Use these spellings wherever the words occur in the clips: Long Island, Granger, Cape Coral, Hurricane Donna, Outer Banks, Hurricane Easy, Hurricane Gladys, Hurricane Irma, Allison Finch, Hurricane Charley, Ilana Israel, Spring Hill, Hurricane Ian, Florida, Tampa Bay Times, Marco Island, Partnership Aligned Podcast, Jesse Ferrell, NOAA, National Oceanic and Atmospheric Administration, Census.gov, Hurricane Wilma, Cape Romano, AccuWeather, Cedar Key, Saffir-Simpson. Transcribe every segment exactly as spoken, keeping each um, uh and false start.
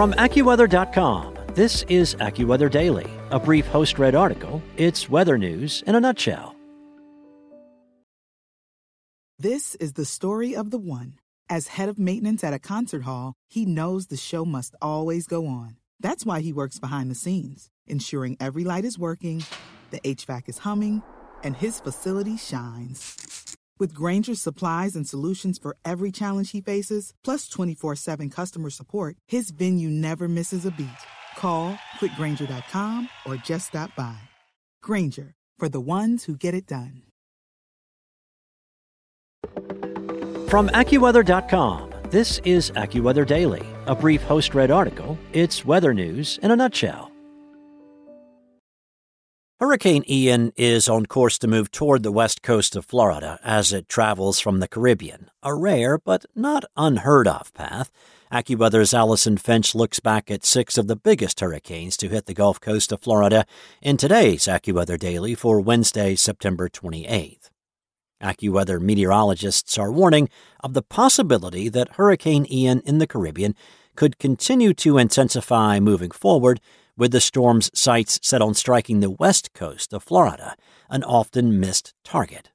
From AccuWeather dot com, this is AccuWeather Daily, a brief host-read article. It's weather news in a nutshell. This is the story of the one. As head of maintenance at a concert hall, he knows the show must always go on. That's why he works behind the scenes, ensuring every light is working, the H V A C is humming, and his facility shines. With Granger's supplies and solutions for every challenge he faces, plus twenty-four seven customer support, his venue never misses a beat. Call quick granger dot com or just stop by. Granger, for the ones who get it done. From AccuWeather dot com, this is AccuWeather Daily, a brief host-read article. It's weather news in a nutshell. Hurricane Ian is on course to move toward the west coast of Florida as it travels from the Caribbean, a rare but not unheard-of path. AccuWeather's Allison Finch looks back at six of the biggest hurricanes to hit the Gulf Coast of Florida in today's AccuWeather Daily for Wednesday, September twenty-eighth. AccuWeather meteorologists are warning of the possibility that Hurricane Ian in the Caribbean could continue to intensify moving forward, with the storm's sights set on striking the west coast of Florida, an often missed target.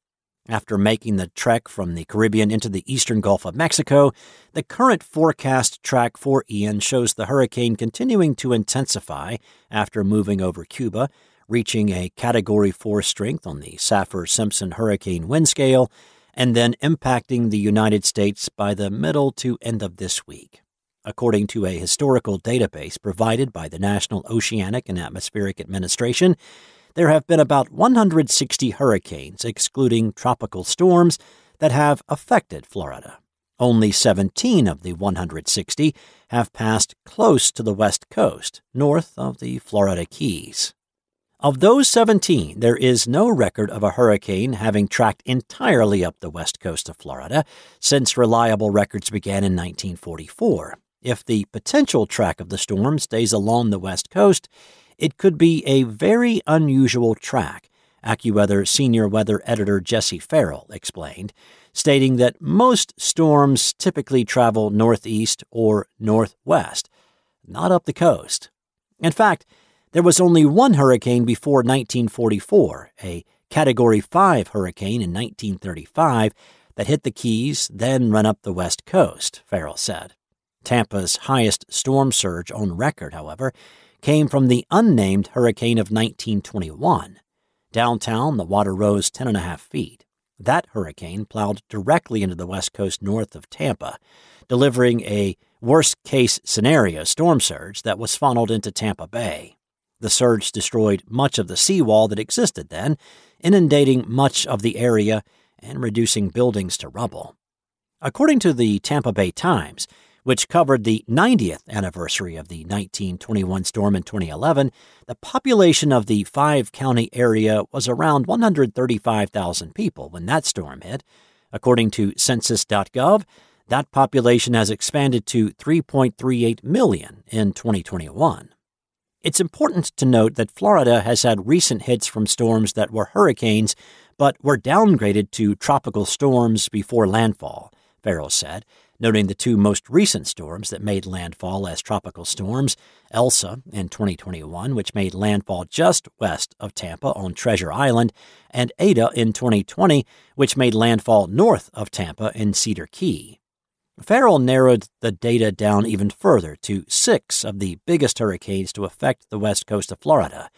After making the trek from the Caribbean into the eastern Gulf of Mexico, the current forecast track for Ian shows the hurricane continuing to intensify after moving over Cuba, reaching a Category four strength on the Saffir-Simpson hurricane wind scale, and then impacting the United States by the middle to end of this week. According to a historical database provided by the National Oceanic and Atmospheric Administration, there have been about one hundred sixty hurricanes, excluding tropical storms, that have affected Florida. Only seventeen of the one hundred sixty have passed close to the west coast, north of the Florida Keys. Of those seventeen, there is no record of a hurricane having tracked entirely up the west coast of Florida since reliable records began in nineteen forty-four. If the potential track of the storm stays along the west coast, it could be a very unusual track, AccuWeather senior weather editor Jesse Ferrell explained, stating that most storms typically travel northeast or northwest, not up the coast. In fact, there was only one hurricane before nineteen forty-four, a Category five hurricane in nineteen thirty-five that hit the Keys, then ran up the west coast, Ferrell said. Tampa's highest storm surge on record, however, came from the unnamed hurricane of nineteen twenty-one. Downtown, the water rose ten and a half feet. That hurricane plowed directly into the west coast north of Tampa, delivering a worst-case scenario storm surge that was funneled into Tampa Bay. The surge destroyed much of the seawall that existed then, inundating much of the area and reducing buildings to rubble. According to the Tampa Bay Times, which covered the ninetieth anniversary of the nineteen twenty-one storm in twenty eleven, the population of the five-county area was around one hundred thirty-five thousand people when that storm hit. According to Census dot gov, that population has expanded to three point three eight million in twenty twenty-one. It's important to note that Florida has had recent hits from storms that were hurricanes but were downgraded to tropical storms before landfall, Ferrell said, noting the two most recent storms that made landfall as tropical storms, Elsa in twenty twenty-one, which made landfall just west of Tampa on Treasure Island, and Ada in twenty twenty, which made landfall north of Tampa in Cedar Key. Ferrell narrowed the data down even further to six of the biggest hurricanes to affect the west coast of Florida.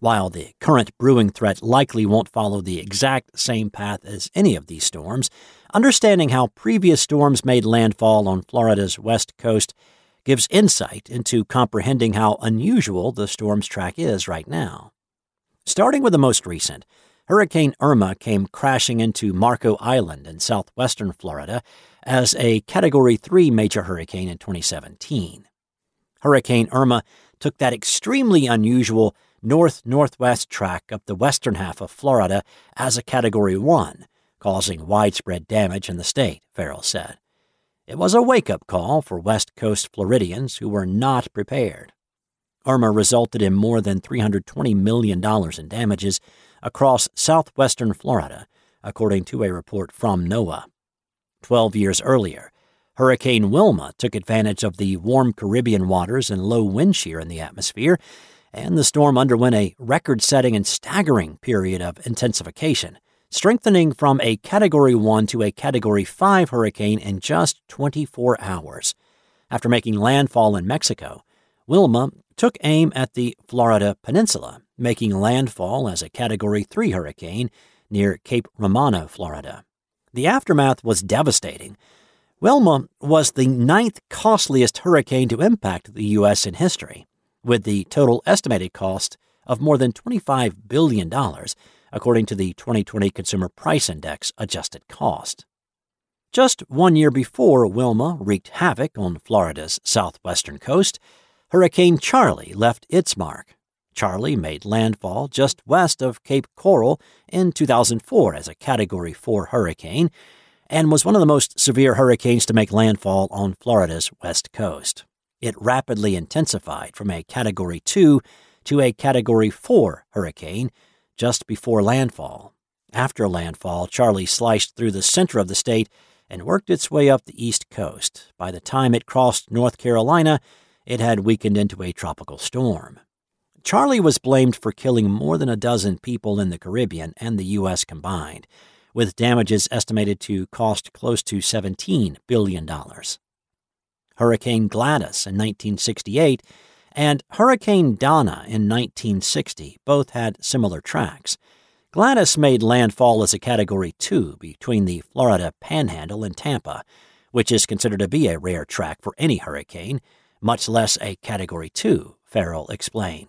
While the current brewing threat likely won't follow the exact same path as any of these storms, understanding how previous storms made landfall on Florida's west coast gives insight into comprehending how unusual the storm's track is right now. Starting with the most recent, Hurricane Irma came crashing into Marco Island in southwestern Florida as a Category three major hurricane in twenty seventeen. Hurricane Irma took that extremely unusual north-northwest track up the western half of Florida as a Category one, causing widespread damage in the state, Ferrell said. It was a wake-up call for West Coast Floridians who were not prepared. Irma resulted in more than three hundred twenty million dollars in damages across southwestern Florida, according to a report from NOAA. Twelve years earlier, Hurricane Wilma took advantage of the warm Caribbean waters and low wind shear in the atmosphere, and the storm underwent a record-setting and staggering period of intensification, strengthening from a Category one to a Category five hurricane in just twenty-four hours. After making landfall in Mexico, Wilma took aim at the Florida peninsula, making landfall as a Category three hurricane near Cape Romano, Florida. The aftermath was devastating. Wilma was the ninth costliest hurricane to impact the U S in history, with the total estimated cost of more than twenty-five billion dollars, according to the twenty twenty Consumer Price Index adjusted cost. Just one year before Wilma wreaked havoc on Florida's southwestern coast, Hurricane Charley left its mark. Charley made landfall just west of Cape Coral in two thousand four as a Category four hurricane and was one of the most severe hurricanes to make landfall on Florida's west coast. It rapidly intensified from a Category two to a Category four hurricane just before landfall. After landfall, Charley sliced through the center of the state and worked its way up the east coast. By the time it crossed North Carolina, it had weakened into a tropical storm. Charley was blamed for killing more than a dozen people in the Caribbean and the U S combined, with damages estimated to cost close to seventeen billion dollars. Hurricane Gladys in nineteen sixty-eight and Hurricane Donna in nineteen sixty both had similar tracks. Gladys made landfall as a Category two between the Florida Panhandle and Tampa, which is considered to be a rare track for any hurricane, much less a Category two, Ferrell explained.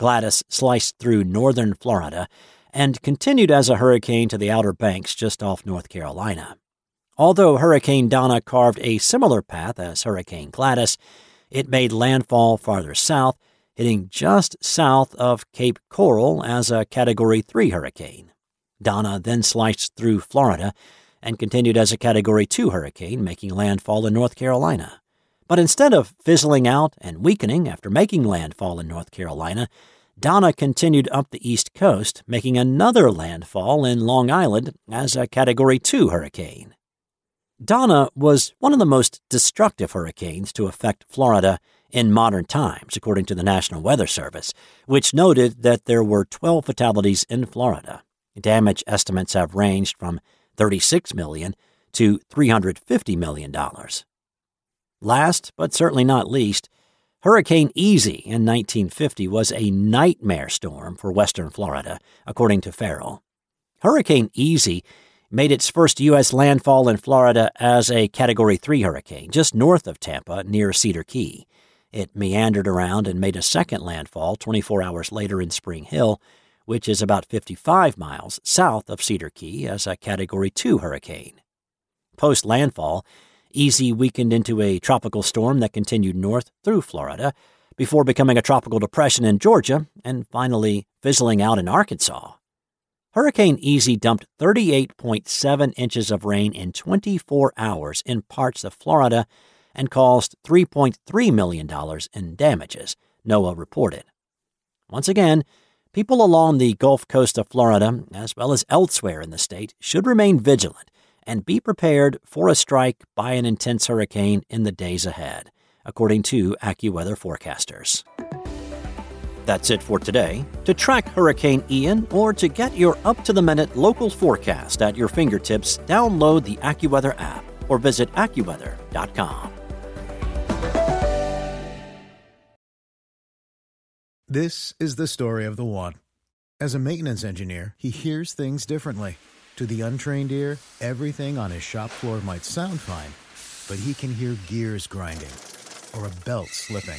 Gladys sliced through northern Florida and continued as a hurricane to the Outer Banks just off North Carolina. Although Hurricane Donna carved a similar path as Hurricane Gladys, it made landfall farther south, hitting just south of Cape Coral as a Category three hurricane. Donna then sliced through Florida and continued as a Category two hurricane, making landfall in North Carolina. But instead of fizzling out and weakening after making landfall in North Carolina, Donna continued up the east coast, making another landfall in Long Island as a Category two hurricane. Donna was one of the most destructive hurricanes to affect Florida in modern times, according to the National Weather Service, which noted that there were twelve fatalities in Florida. Damage estimates have ranged from thirty-six million dollars to three hundred fifty million dollars. Last, but certainly not least, Hurricane Easy in nineteen fifty was a nightmare storm for western Florida, according to Ferrell. Hurricane Easy made its first U S landfall in Florida as a Category three hurricane, just north of Tampa, near Cedar Key. It meandered around and made a second landfall twenty-four hours later in Spring Hill, which is about fifty-five miles south of Cedar Key as a Category two hurricane. Post-landfall, Easy weakened into a tropical storm that continued north through Florida before becoming a tropical depression in Georgia and finally fizzling out in Arkansas. Hurricane Easy dumped thirty-eight point seven inches of rain in twenty-four hours in parts of Florida and caused three point three million dollars in damages, NOAA reported. Once again, people along the Gulf Coast of Florida, as well as elsewhere in the state, should remain vigilant and be prepared for a strike by an intense hurricane in the days ahead, according to AccuWeather forecasters. That's it for today. To track Hurricane Ian or to get your up-to-the-minute local forecast at your fingertips, download the AccuWeather app or visit AccuWeather dot com. This is the story of the one. As a maintenance engineer, he hears things differently. To the untrained ear, everything on his shop floor might sound fine, but he can hear gears grinding or a belt slipping.